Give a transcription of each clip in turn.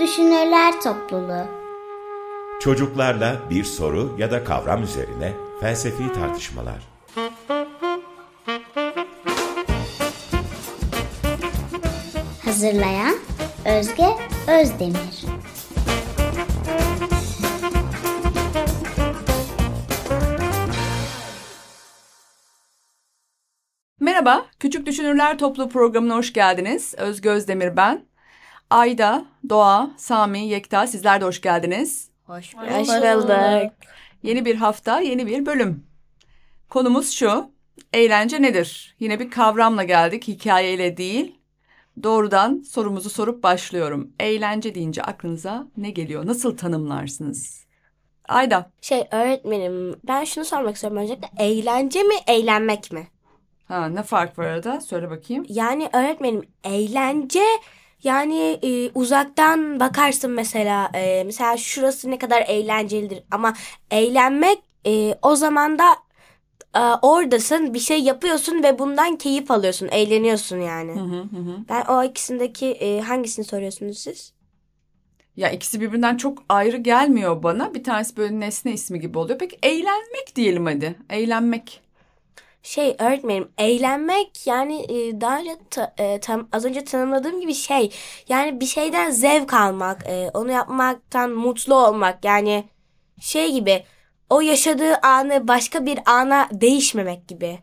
Düşünürler Topluluğu. Çocuklarla bir soru ya da kavram üzerine felsefi tartışmalar. Hazırlayan Özge Özdemir. Merhaba, Küçük Düşünürler Topluluğu programına hoş geldiniz. Özge Özdemir ben. Ayda, Doğa, Sami, Yekta sizler de hoş geldiniz. Hoş bulduk. Yeni bir hafta, yeni bir bölüm. Konumuz şu, eğlence nedir? Yine bir kavramla geldik, hikayeyle değil. Doğrudan sorumuzu sorup başlıyorum. Eğlence deyince aklınıza ne geliyor? Nasıl tanımlarsınız? Ayda. Öğretmenim, ben şunu sormak istiyorum öncelikle. Eğlence mi, eğlenmek mi? Ha, ne fark var arada? Söyle bakayım. Yani öğretmenim, eğlence... Yani uzaktan bakarsın mesela. Mesela şurası ne kadar eğlencelidir. Ama eğlenmek o zaman da oradasın. Bir şey yapıyorsun ve bundan keyif alıyorsun. Eğleniyorsun yani. Hı. Ben o ikisindeki hangisini soruyorsunuz siz? Ya ikisi birbirinden çok ayrı gelmiyor bana. Bir tanesi böyle nesne ismi gibi oluyor. Peki eğlenmek diyelim hadi. Eğlenmek. Öğretmenim eğlenmek yani daha önce az önce tanımladığım gibi yani bir şeyden zevk almak, onu yapmaktan mutlu olmak yani gibi o yaşadığı anı başka bir ana değişmemek gibi.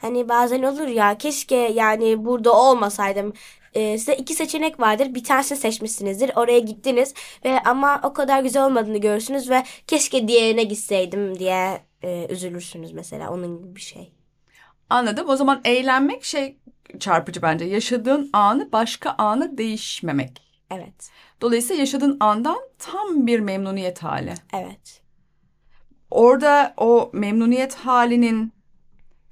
Hani bazen olur ya keşke yani burada olmasaydım. Size iki seçenek vardır. Bir tanesini seçmişsinizdir. Oraya gittiniz ve ama o kadar güzel olmadığını görürsünüz ve keşke diğerine gitseydim diye üzülürsünüz mesela onun gibi bir şey. Anladım. O zaman eğlenmek çarpıcı bence. Yaşadığın anı başka anı değişmemek. Evet. Dolayısıyla yaşadığın andan tam bir memnuniyet hali. Evet. Orada o memnuniyet halinin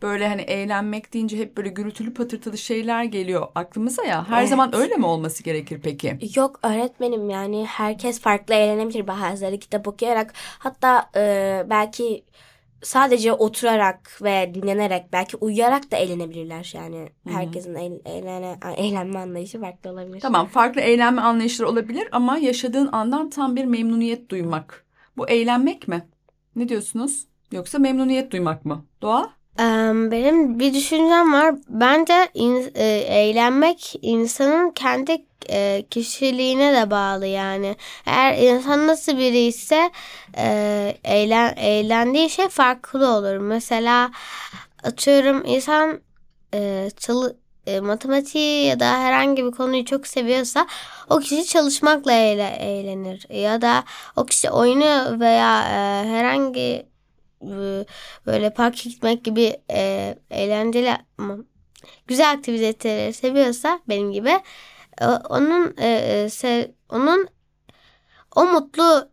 böyle hani eğlenmek deyince hep böyle gürültülü patırtılı şeyler geliyor aklımıza ya. Her zaman öyle mi olması gerekir peki? Yok öğretmenim yani herkes farklı eğlenebilir. Bazıları kitap okuyarak hatta belki... Sadece oturarak ve dinlenerek belki uyuyarak da eğlenebilirler yani. Herkesin eğlenme anlayışı farklı olabilir. Tamam farklı eğlenme anlayışları olabilir ama yaşadığın andan tam bir memnuniyet duymak. Bu eğlenmek mi? Ne diyorsunuz? Yoksa memnuniyet duymak mı? Doğa? Benim bir düşüncem var. Bence eğlenmek insanın kendi kişiliğine de bağlı yani. Eğer insan nasıl biri ise eğlendiği şey farklı olur. Mesela atıyorum insan matematiği ya da herhangi bir konuyu çok seviyorsa o kişi çalışmakla eğlenir. Ya da o kişi oyunu veya herhangi böyle park gitmek gibi eğlenceli güzel aktiviteleri seviyorsa benim gibi onun mutlu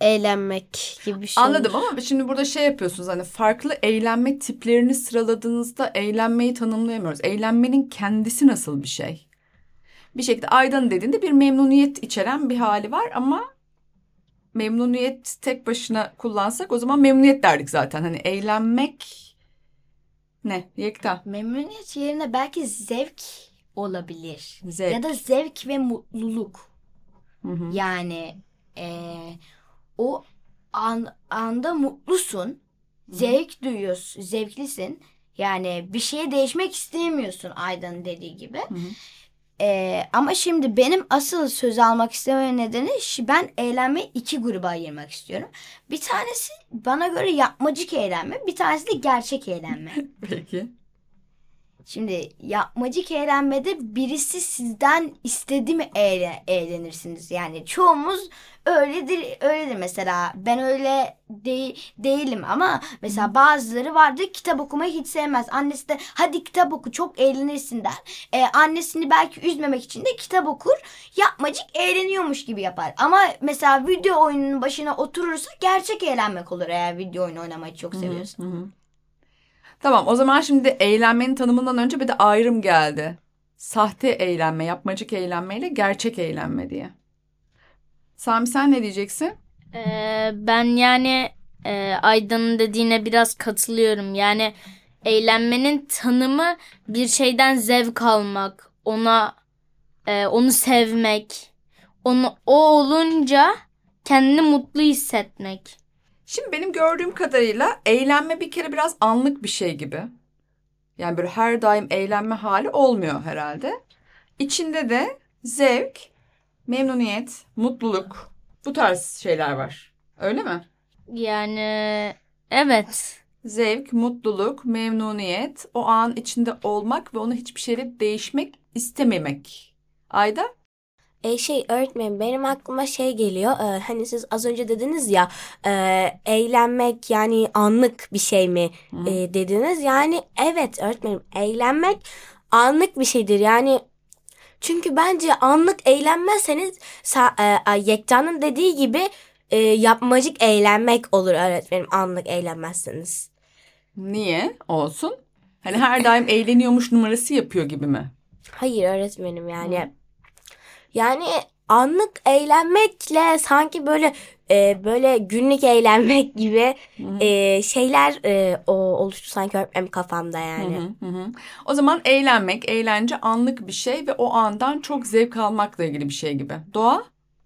eğlenmek gibi bir şey. Anladım olur. Ama şimdi burada yapıyorsunuz hani farklı eğlenme tiplerini sıraladığınızda eğlenmeyi tanımlayamıyoruz. Eğlenmenin kendisi nasıl bir şey? Bir şekilde Aydan dediğinde bir memnuniyet içeren bir hali var ama memnuniyet tek başına kullansak o zaman memnuniyet derdik zaten. Hani eğlenmek ne? Yekta. Memnuniyet yerine belki zevk olabilir. Zevk. Ya da zevk ve mutluluk. Hı-hı. Yani o anda mutlusun. Zevk Hı-hı. duyuyorsun. Zevklisin. Yani bir şeye değişmek istemiyorsun Aydan'ın dediği gibi. Hı-hı. Ama şimdi benim asıl söz almak isteme nedeni ben eğlenmeyi iki gruba ayırmak istiyorum. Bir tanesi bana göre yapmacık eğlenme, bir tanesi de gerçek eğlenme. Peki. Şimdi yapmacık eğlenmede birisi sizden istedi mi eğlenirsiniz. Yani çoğumuz öyledir mesela. Ben öyle değilim ama mesela bazıları vardır kitap okumayı hiç sevmez. Annesi de hadi kitap oku çok eğlenirsin der. Annesini belki üzmemek için de kitap okur. Yapmacık eğleniyormuş gibi yapar. Ama mesela video oyununun başına oturursa gerçek eğlenmek olur eğer video oyunu oynamayı çok seviyorsa. Hı-hı. Tamam o zaman şimdi eğlenmenin tanımından önce bir de ayrım geldi. Sahte eğlenme, yapmacık eğlenmeyle gerçek eğlenme diye. Sami sen ne diyeceksin? Ben yani Aydan'ın dediğine biraz katılıyorum. Yani eğlenmenin tanımı bir şeyden zevk almak, onu sevmek, onu o olunca kendini mutlu hissetmek. Şimdi benim gördüğüm kadarıyla eğlenme bir kere biraz anlık bir şey gibi. Yani böyle her daim eğlenme hali olmuyor herhalde. İçinde de zevk, memnuniyet, mutluluk, bu tarz şeyler var. Öyle mi? Yani evet. Zevk, mutluluk, memnuniyet, o an içinde olmak ve onu hiçbir şeyle değişmek istememek. Ayda? Öğretmenim benim aklıma geliyor. Hani siz az önce dediniz ya eğlenmek yani anlık bir şey mi dediniz. Yani evet öğretmenim eğlenmek anlık bir şeydir. Yani çünkü bence anlık eğlenmezseniz Yekta'nın dediği gibi yapmacık eğlenmek olur öğretmenim anlık eğlenmezseniz. Niye olsun? Hani her daim eğleniyormuş numarası yapıyor gibi mi? Hayır öğretmenim yani. Yani anlık eğlenmekle sanki böyle böyle günlük eğlenmek gibi şeyler oluştu sanki öğretmenim kafamda yani. O zaman eğlenmek, eğlence anlık bir şey ve o andan çok zevk almakla ilgili bir şey gibi. Doğa?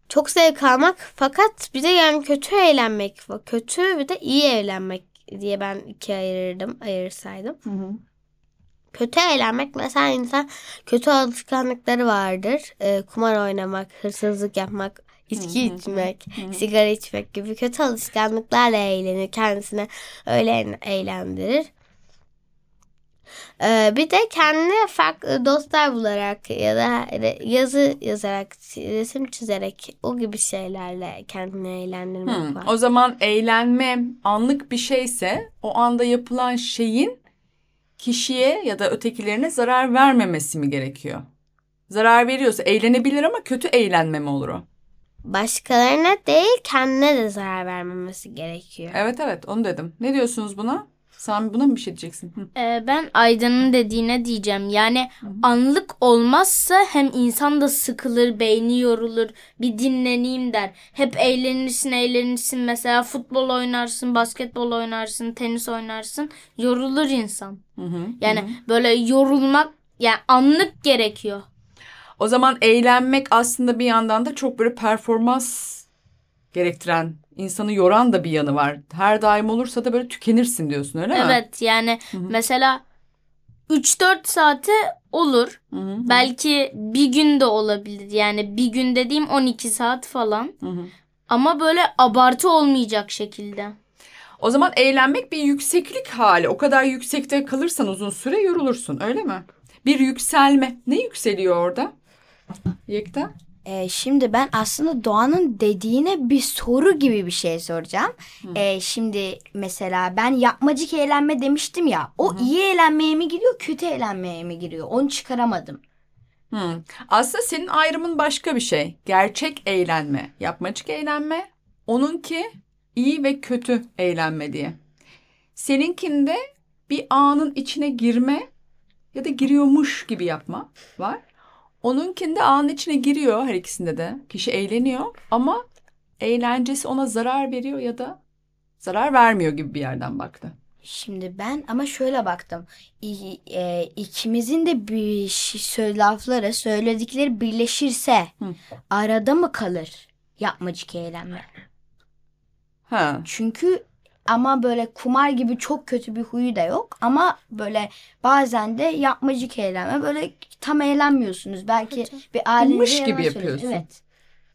Çok zevk almak fakat bir de yani kötü eğlenmek, kötü bir de iyi eğlenmek diye ben ikiye ayırsaydım. Kötü eğlenmek mesela insan kötü alışkanlıkları vardır. Kumar oynamak, hırsızlık yapmak, içki içmek, sigara içmek gibi kötü alışkanlıklarla eğlenir. Kendisine öyle eğlendirir. Bir de kendine farklı dostlar bularak ya da yazı yazarak, resim çizerek o gibi şeylerle kendini eğlendirmek var. O zaman eğlenme anlık bir şeyse o anda yapılan şeyin kişiye ya da ötekilerine zarar vermemesi mi gerekiyor? Zarar veriyorsa eğlenebilir ama kötü eğlenme mi olur o? Başkalarına değil kendine de zarar vermemesi gerekiyor. Evet onu dedim. Ne diyorsunuz buna? Sen buna mı bir şey diyeceksin? Ben Aydan'ın dediğine diyeceğim. Yani anlık olmazsa hem insan da sıkılır, beyni yorulur, bir dinleneyim der. Hep eğlenirsin. Mesela futbol oynarsın, basketbol oynarsın, tenis oynarsın. Yorulur insan. Böyle yorulmak yani anlık gerekiyor. O zaman eğlenmek aslında bir yandan da çok böyle performans gerektiren, insanı yoran da bir yanı var. Her daim olursa da böyle tükenirsin diyorsun öyle mi? Evet yani mesela 3-4 saate olur. Belki bir gün de olabilir. Yani bir gün dediğim 12 saat falan. Ama böyle abartı olmayacak şekilde. O zaman eğlenmek bir yükseklik hali. O kadar yüksekte kalırsan uzun süre yorulursun öyle mi? Bir yükselme. Ne yükseliyor orada? Yekta? Şimdi ben aslında Doğan'ın dediğine bir soru gibi bir şey soracağım. Şimdi mesela ben yapmacık eğlenme demiştim ya. O iyi eğlenmeye mi giriyor, kötü eğlenmeye mi giriyor? Onu çıkaramadım. Aslında senin ayrımın başka bir şey. Gerçek eğlenme, yapmacık eğlenme. Onunki iyi ve kötü eğlenme diye. Seninkinde bir anın içine girme ya da giriyormuş gibi yapma var. Onunkinde anın içine giriyor her ikisinde de. Kişi eğleniyor ama eğlencesi ona zarar veriyor ya da zarar vermiyor gibi bir yerden baktı. Şimdi ben ama şöyle baktım. İkimizin de bir lafları söyledikleri birleşirse arada mı kalır yapmacık eğlenme? Çünkü ama böyle kumar gibi çok kötü bir huyu da yok. Ama böyle bazen de yapmacık eğlenme. Böyle tam eğlenmiyorsunuz. Belki bir ailece yalan gibi yapıyorsun. Evet.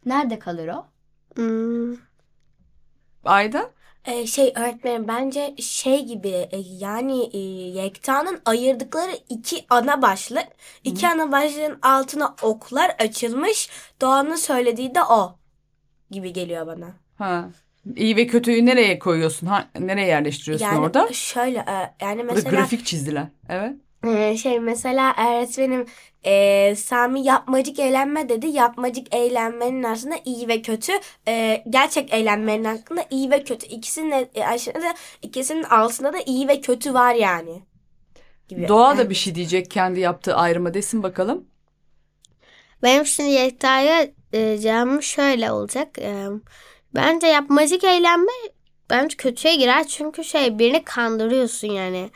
Nerede kalır o? Ayda? Öğretmenim bence gibi yani Yekta'nın ayırdıkları iki ana başlık. İki ana başlığın altına oklar açılmış. Doğan'ın söylediği de o gibi geliyor bana. İyi ve kötüyü nereye koyuyorsun? Nereye yerleştiriyorsun yani orada? Yani şöyle yani mesela... Burada grafik çizdiler. Evet. Mesela öğretmenim Sami yapmacık eğlenme dedi. Yapmacık eğlenmenin aslında iyi ve kötü. Gerçek eğlenmenin aslında iyi ve kötü. İkisinin altında da iyi ve kötü var yani. Gibi. Doğa da bir şey diyecek kendi yaptığı ayrıma desin bakalım. Benim şimdi Yekta'ya cevabım şöyle olacak. Bence yapmacık eğlenme bence kötüye girer. Çünkü birini kandırıyorsun yani.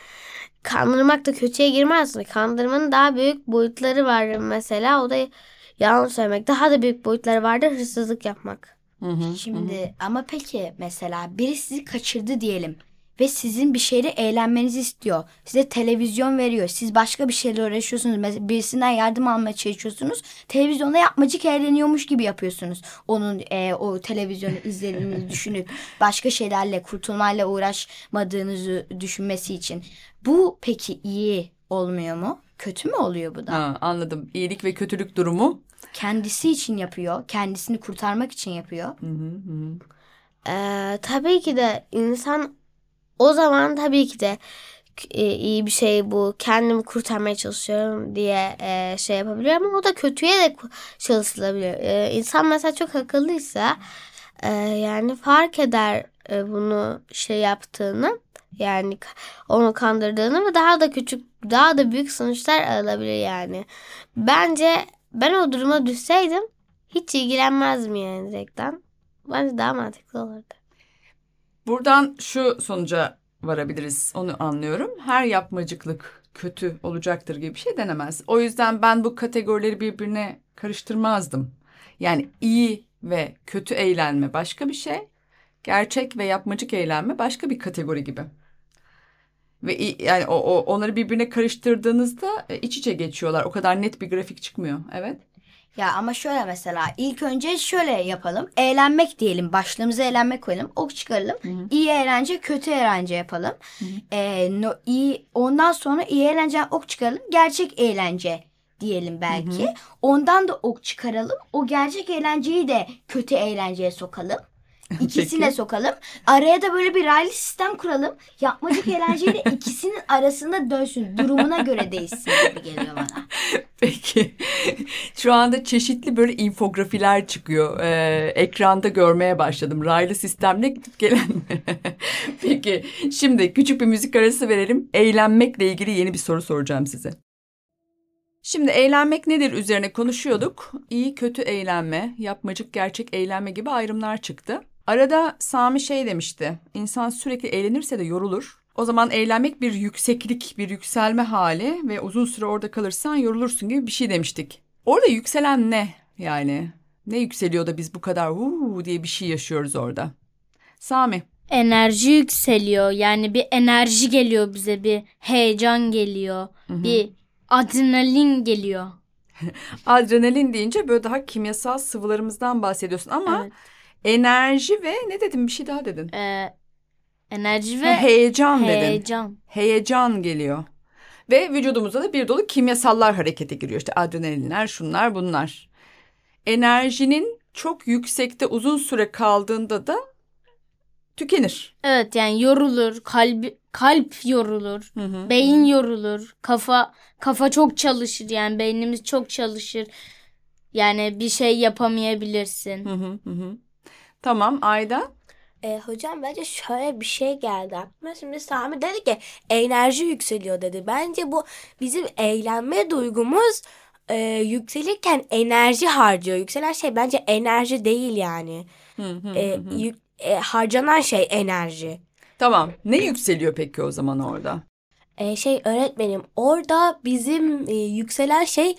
Kandırmak da kötüye girmez mi? Kandırmanın daha büyük boyutları var mesela. O da yalan söylemek daha da büyük boyutları vardır, hırsızlık yapmak. Şimdi ama peki mesela biri sizi kaçırdı diyelim ve sizin bir şeyle eğlenmenizi istiyor. Size televizyon veriyor. Siz başka bir şeyle uğraşıyorsunuz. Mesela birisinden yardım almaya çalışıyorsunuz. Televizyonda yapmacık eğleniyormuş gibi yapıyorsunuz. Onun o televizyonu izlediğinizi düşünüp başka şeylerle, kurtulmayla uğraşmadığınızı düşünmesi için. Bu peki iyi olmuyor mu? Kötü mü oluyor bu da? Ha, anladım. İyilik ve kötülük durumu. Kendisi için yapıyor. Kendisini kurtarmak için yapıyor. Tabii ki de insan... O zaman tabii ki de iyi bir şey bu. Kendimi kurtarmaya çalışıyorum diye şey yapabiliyor ama o da kötüye de çalışılabiliyor. İnsan mesela çok akıllıysa yani fark eder bunu şey yaptığını, yani onu kandırdığını ve daha da küçük, daha da büyük sonuçlar alabilir yani. Bence ben o duruma düşseydim hiç ilgilenmezdim yani direktten. Bence daha mantıklı olurdu. Buradan şu sonuca varabiliriz, onu anlıyorum. Her yapmacıklık kötü olacaktır gibi bir şey denemez. O yüzden ben bu kategorileri birbirine karıştırmazdım. Yani iyi ve kötü eğlenme başka bir şey. Gerçek ve yapmacık eğlenme başka bir kategori gibi. Ve yani onları birbirine karıştırdığınızda iç içe geçiyorlar. O kadar net bir grafik çıkmıyor. Evet. Ya ama şöyle mesela ilk önce şöyle yapalım. Eğlenmek diyelim. Başlığımıza eğlenmek koyalım. Ok çıkaralım. Hı-hı. İyi eğlence, kötü eğlence yapalım. Ondan sonra iyi eğlenceden ok çıkaralım. Gerçek eğlence diyelim belki. Hı-hı. Ondan da ok çıkaralım. O gerçek eğlenceyi de kötü eğlenceye sokalım. İkisine sokalım. Araya da böyle bir raylı sistem kuralım. Yapmacık eğlenceyle ikisinin arasında dönsün. Durumuna göre değişsin gibi geliyor bana. Peki. Şu anda çeşitli böyle infografiler çıkıyor. Ekranda görmeye başladım. Raylı sistemle gidip gelen. Peki. Şimdi küçük bir müzik arası verelim. Eğlenmekle ilgili yeni bir soru soracağım size. Şimdi eğlenmek nedir üzerine konuşuyorduk. İyi kötü eğlenme, yapmacık gerçek eğlenme gibi ayrımlar çıktı. Arada Sami şey demişti, insan sürekli eğlenirse de yorulur. O zaman eğlenmek bir yükseklik, bir yükselme hali ve uzun süre orada kalırsan yorulursun gibi bir şey demiştik. Orada yükselen ne yani? Ne yükseliyor da biz bu kadar "Huu" diye bir şey yaşıyoruz orada? Sami. Enerji yükseliyor, yani bir enerji geliyor bize, bir heyecan geliyor, bir adrenalin geliyor. Adrenalin deyince böyle daha kimyasal sıvılarımızdan bahsediyorsun ama... Evet. Enerji ve ne dedin? Bir şey daha dedin. Enerji ve heyecan dedin. Heyecan geliyor. Ve vücudumuzda da bir dolu kimyasallar harekete giriyor. İşte adrenalinler, şunlar, bunlar. Enerjinin çok yüksekte uzun süre kaldığında da tükenir. Evet, yani yorulur, kalp yorulur, beyin yorulur, kafa çok çalışır, yani beynimiz çok çalışır. Yani bir şey yapamayabilirsin. Tamam Ayda. Hocam bence şöyle bir şey geldi aklıma. Şimdi Sami dedi ki enerji yükseliyor dedi. Bence bu bizim eğlenme duygumuz yükselirken enerji harcıyor. Yükselen şey bence enerji değil yani. Harcanan şey enerji. Tamam. Ne yükseliyor peki o zaman orada? Öğretmenim orada bizim yükselen şey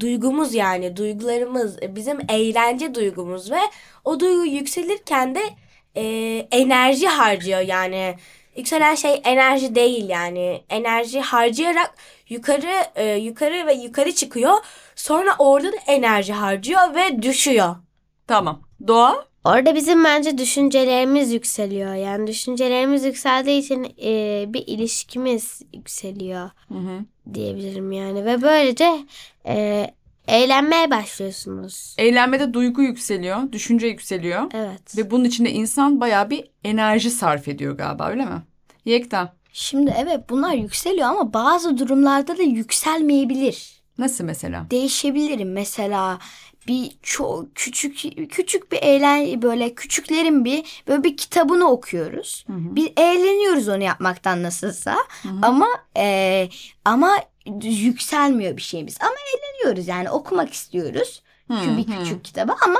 duygumuz yani duygularımız, bizim eğlence duygumuz ve o duygu yükselirken de enerji harcıyor yani yükselen şey enerji değil yani enerji harcayarak yukarı çıkıyor, sonra orada da enerji harcıyor ve düşüyor. Tamam. Doğa? Orada bizim bence düşüncelerimiz yükseliyor. Yani düşüncelerimiz yükseldiği için bir ilişkimiz yükseliyor diyebilirim yani. Ve böylece eğlenmeye başlıyorsunuz. Eğlenmede duygu yükseliyor, düşünce yükseliyor. Evet. Ve bunun içinde insan bayağı bir enerji sarf ediyor galiba, öyle mi? Yekta. Şimdi evet, bunlar yükseliyor ama bazı durumlarda da yükselmeyebilir. Nasıl mesela? Değişebilirim mesela. Bir çok küçük bir eğlence, böyle küçüklerin böyle bir kitabını okuyoruz. Bir eğleniyoruz onu yapmaktan nasılsa. Ama yükselmiyor bir şeyimiz. Ama eğleniyoruz yani, okumak istiyoruz. Bir küçük kitabı ama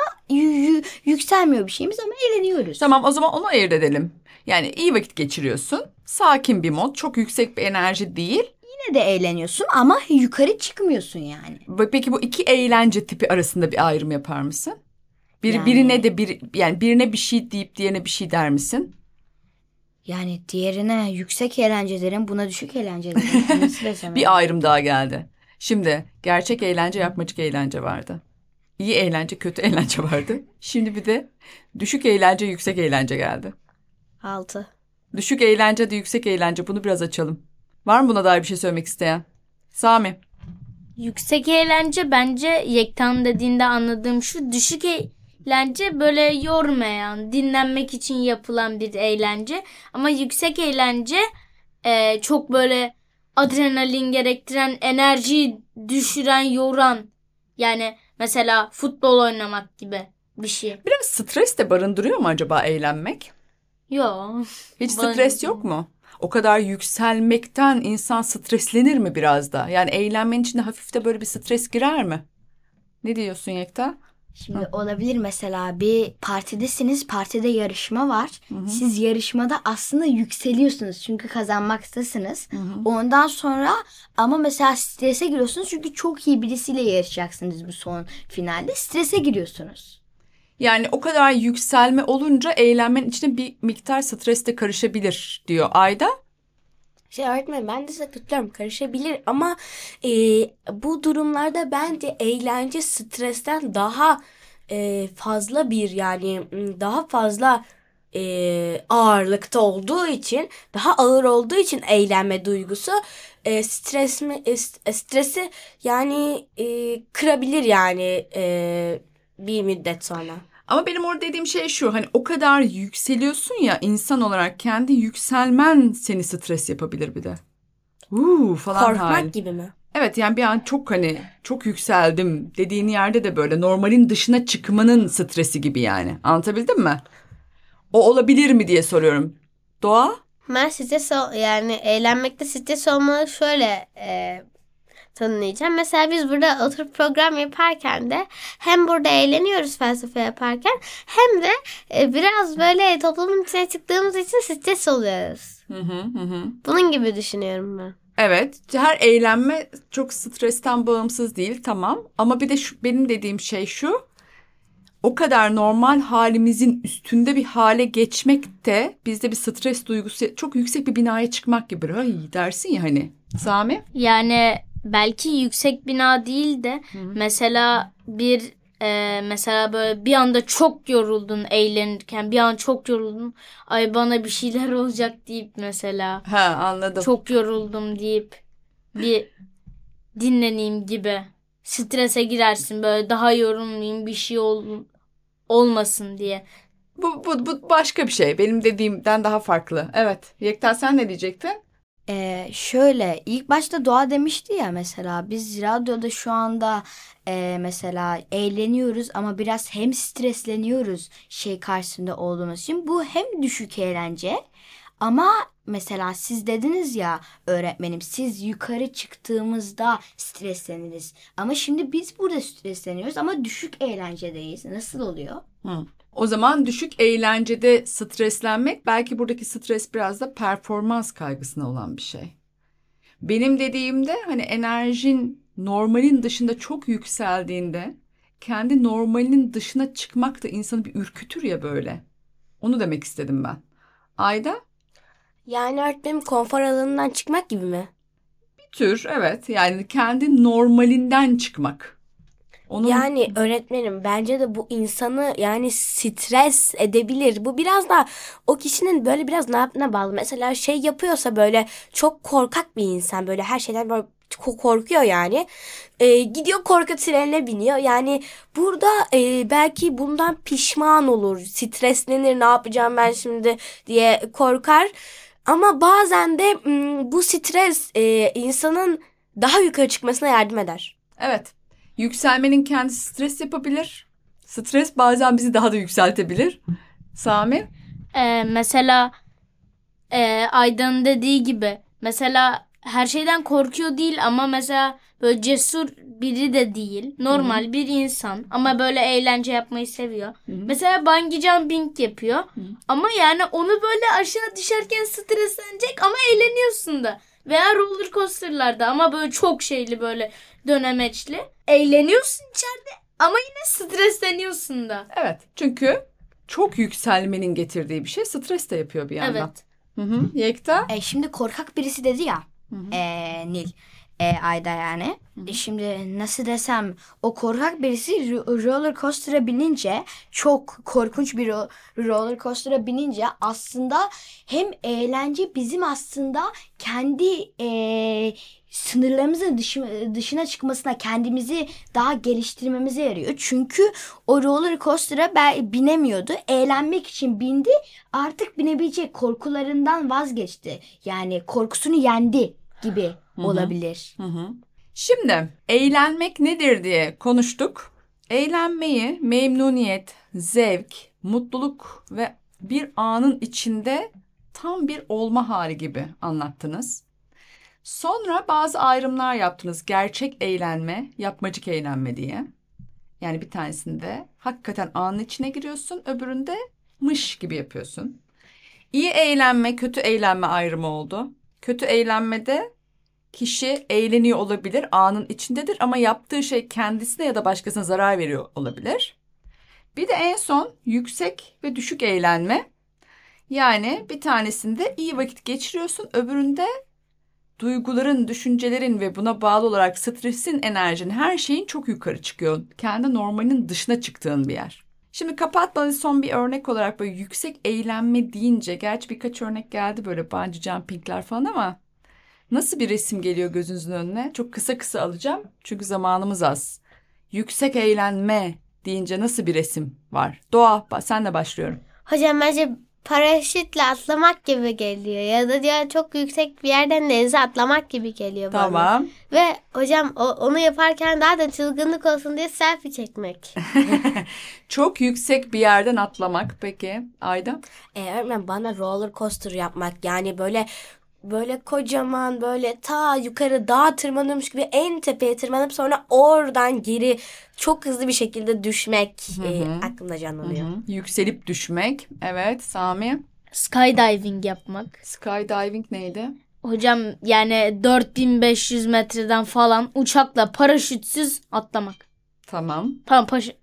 yükselmiyor bir şeyimiz ama eğleniyoruz. Tamam, o zaman onu ayırt edelim. Yani iyi vakit geçiriyorsun. Sakin bir mod, çok yüksek bir enerji değil. yine de eğleniyorsun ama yukarı çıkmıyorsun yani. Peki bu iki eğlence tipi arasında bir ayrım yapar mısın? Birine bir şey deyip diğerine bir şey der misin? Yani diğerine yüksek eğlence derim, buna düşük eğlence derim. Nasıl desem? Bir ayrım daha geldi. Şimdi gerçek eğlence, yapmacık eğlence vardı. İyi eğlence, kötü eğlence vardı. Şimdi bir de düşük eğlence, yüksek eğlence geldi. 6. Düşük eğlence de yüksek eğlence. Bunu biraz açalım. Var mı buna dair bir şey söylemek isteyen? Sami. Yüksek eğlence bence Yekta'nın dediğinde anladığım şu. Düşük eğlence böyle yormayan, dinlenmek için yapılan bir eğlence. Ama yüksek eğlence çok böyle adrenalin gerektiren, enerjiyi düşüren, yoran. Yani mesela futbol oynamak gibi bir şey. Biraz stres de barındırıyor mu acaba eğlenmek? Yok. Hiç stres yok mu? O kadar yükselmekten insan streslenir mi biraz da? Yani eğlenmenin içinde hafif de böyle bir stres girer mi? Ne diyorsun Yekta? Şimdi olabilir mesela bir partidesiniz, partide yarışma var. Hı-hı. Siz yarışmada aslında yükseliyorsunuz çünkü kazanmaktasınız. Hı-hı. Ondan sonra ama mesela strese giriyorsunuz çünkü çok iyi birisiyle yarışacaksınız bu son finalde. Strese giriyorsunuz. Yani o kadar yükselme olunca eğlenmenin içine bir miktar stres de karışabilir diyor Ayda. Öğretmenim ben de size katılıyorum, karışabilir ama bu durumlarda bence eğlence stresten daha fazla bir yani daha fazla ağırlıkta olduğu için daha ağır olduğu için eğlenme duygusu stresi yani kırabilir yani bir müddet sonra. Ama benim orada dediğim şey şu, hani o kadar yükseliyorsun ya insan olarak, kendi yükselmen seni stres yapabilir bir de. Falan korkmak hal gibi mi? Evet yani bir an çok hani çok yükseldim dediğin yerde de böyle normalin dışına çıkmanın stresi gibi yani. Anlatabildim mi? O olabilir mi diye soruyorum. Doğa? Ben stres yani eğlenmekte stres olmalı şöyle tanınacağım. Mesela biz burada oturup program yaparken de hem burada eğleniyoruz felsefe yaparken hem de biraz böyle toplumun içine çıktığımız için stres oluyoruz. Hı. Bunun gibi düşünüyorum ben. Evet. Her eğlenme çok stresten bağımsız değil. Tamam. Ama bir de benim dediğim şey şu. O kadar normal halimizin üstünde bir hale geçmek de bizde bir stres duygusu, çok yüksek bir binaya çıkmak gibi. Ay dersin ya hani. Sami? Yani belki yüksek bina değil de mesela mesela böyle bir anda çok yoruldun eğlenirken, bir an çok yoruldun, ay bana bir şeyler olacak deyip mesela. Ha, anladım. Çok yoruldum deyip bir dinleneyim gibi strese girersin böyle daha yorulmayayım bir şey olmasın diye. Bu başka bir şey, benim dediğimden daha farklı. Evet Yekta sen ne diyecektin? Şöyle ilk başta Doğa demişti ya mesela biz radyoda şu anda mesela eğleniyoruz ama biraz hem stresleniyoruz şey karşısında olduğumuz için. Bu hem düşük eğlence ama mesela siz dediniz ya öğretmenim siz yukarı çıktığımızda stresleniriz. Ama şimdi biz burada stresleniyoruz ama düşük eğlencedeyiz. Nasıl oluyor? O zaman düşük eğlencede streslenmek belki buradaki stres biraz da performans kaygısına olan bir şey. Benim dediğimde hani enerjin normalin dışında çok yükseldiğinde kendi normalinin dışına çıkmak da insanı bir ürkütür ya böyle. Onu demek istedim ben. Ayda? Yani öğretmenim konfor alanından çıkmak gibi mi? Bir tür evet yani kendi normalinden çıkmak. Onun... Yani öğretmenim bence de bu insanı yani stres edebilir. Bu biraz da o kişinin böyle biraz ne yaptığına bağlı. Mesela şey yapıyorsa böyle çok korkak bir insan böyle her şeyden böyle korkuyor yani. Gidiyor korku trenine biniyor. Yani burada belki bundan pişman olur. Streslenir ne yapacağım ben şimdi diye korkar. Ama bazen de bu stres insanın daha yukarı çıkmasına yardım eder. Evet. Yükselmenin kendisi stres yapabilir. Stres bazen bizi daha da yükseltebilir. Sami? Mesela Aydan'ın dediği gibi. Mesela her şeyden korkuyor değil ama mesela böyle cesur biri de değil. Normal bir insan ama böyle eğlence yapmayı seviyor. Mesela bungee jumping yapıyor. Ama yani onu böyle aşağı düşerken streslenecek ama eğleniyorsun da. Veya roller coaster'larda ama böyle çok şeyli, böyle dönemeçli. Eğleniyorsun içeride ama yine stresleniyorsun da. Evet, çünkü çok yükselmenin getirdiği bir şey stres de yapıyor bir yandan. Evet. Yekta? Şimdi korkak birisi dedi ya Nil, Ayda yani. Şimdi nasıl desem, o korkak birisi roller coaster'a binince, çok korkunç bir roller coaster'a binince aslında hem eğlence bizim aslında kendi sınırlarımızın dışına çıkmasına, kendimizi daha geliştirmemize yarıyor. Çünkü o roller coaster'a binemiyordu. Eğlenmek için bindi. Artık binebilecek, korkularından vazgeçti. Yani korkusunu yendi gibi olabilir. Şimdi eğlenmek nedir diye konuştuk. Eğlenmeyi memnuniyet, zevk, mutluluk ve bir anın içinde tam bir olma hali gibi anlattınız. Sonra bazı ayrımlar yaptınız. Gerçek eğlenme, yapmacık eğlenme diye. Yani bir tanesinde hakikaten anın içine giriyorsun, öbüründe mış gibi yapıyorsun. İyi eğlenme, kötü eğlenme ayrımı oldu. Kötü eğlenmede kişi eğleniyor olabilir, anın içindedir ama yaptığı şey kendisine ya da başkasına zarar veriyor olabilir. Bir de en son yüksek ve düşük eğlenme. Yani bir tanesinde iyi vakit geçiriyorsun, öbüründe duyguların, düşüncelerin ve buna bağlı olarak stresin, enerjin, her şeyin çok yukarı çıkıyor. Kendi normalinin dışına çıktığın bir yer. Şimdi kapatmanız son bir örnek olarak böyle yüksek eğlenme deyince, gerçi birkaç örnek geldi böyle bungee jumpingler falan ama nasıl bir resim geliyor gözünüzün önüne? Çok kısa kısa alacağım çünkü zamanımız az. Yüksek eğlenme deyince nasıl bir resim var? Doğa, senle başlıyorum. Hocam bence paraşütle atlamak gibi geliyor ya da diğer çok yüksek bir yerden denize atlamak gibi geliyor bana. Tamam. Ve hocam onu yaparken daha da çılgınlık olsun diye selfie çekmek. Çok yüksek bir yerden atlamak. Peki Ayda? Öğretmen bana roller coaster yapmak, yani böyle kocaman, böyle ta yukarı dağa tırmanırmış gibi en tepeye tırmanıp sonra oradan geri çok hızlı bir şekilde düşmek aklımda canlanıyor. Yükselip düşmek. Evet, Sami. Skydiving yapmak. Skydiving neydi? Hocam yani 4500 metreden falan uçakla paraşütsüz atlamak. Tamam.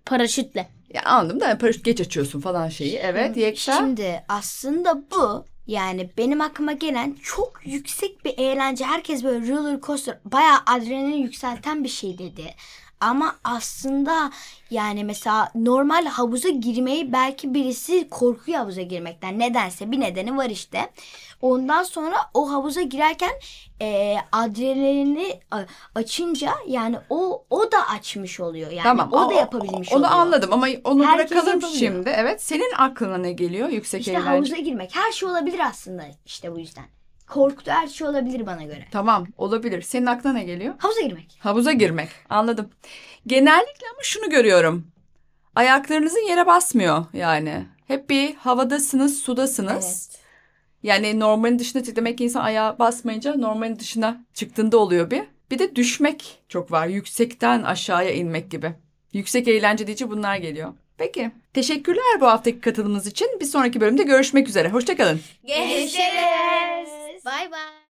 Paraşütle. Ya anladım da paraşüt geç açıyorsun falan şeyi. Evet, Yekşa. Şimdi aslında bu, yani benim aklıma gelen çok yüksek bir eğlence. Herkes böyle roller coaster, bayağı adrenalini yükselten bir şey dedi. Ama aslında yani mesela normal havuza girmeyi belki birisi korkuyor havuza girmekten. Nedense bir nedeni var işte. Ondan sonra o havuza girerken adrenalini açınca yani o da açmış oluyor. Yani tamam, o da yapabilmiş oluyor. Onu anladım ama onu bırakalım şimdi. Evet, senin aklına ne geliyor yüksek eğlence? İşte havuza girmek. Her şey olabilir aslında, işte bu yüzden. Korktu, her şey olabilir bana göre. Tamam, olabilir. Senin aklına ne geliyor? Havuza girmek. Havuza girmek, anladım. Genellikle ama şunu görüyorum. Ayaklarınızın yere basmıyor yani. Hep bir havadasınız, sudasınız. Evet. Yani normalin dışına çık, demek ki insan ayağa basmayınca normalin dışına çıktığında oluyor bir. Bir de düşmek çok var. Yüksekten aşağıya inmek gibi. Yüksek eğlence diyece bunlar geliyor. Peki. Teşekkürler bu haftaki katılımınız için. Bir sonraki bölümde görüşmek üzere. Hoşçakalın. Görüşürüz. Bye bye.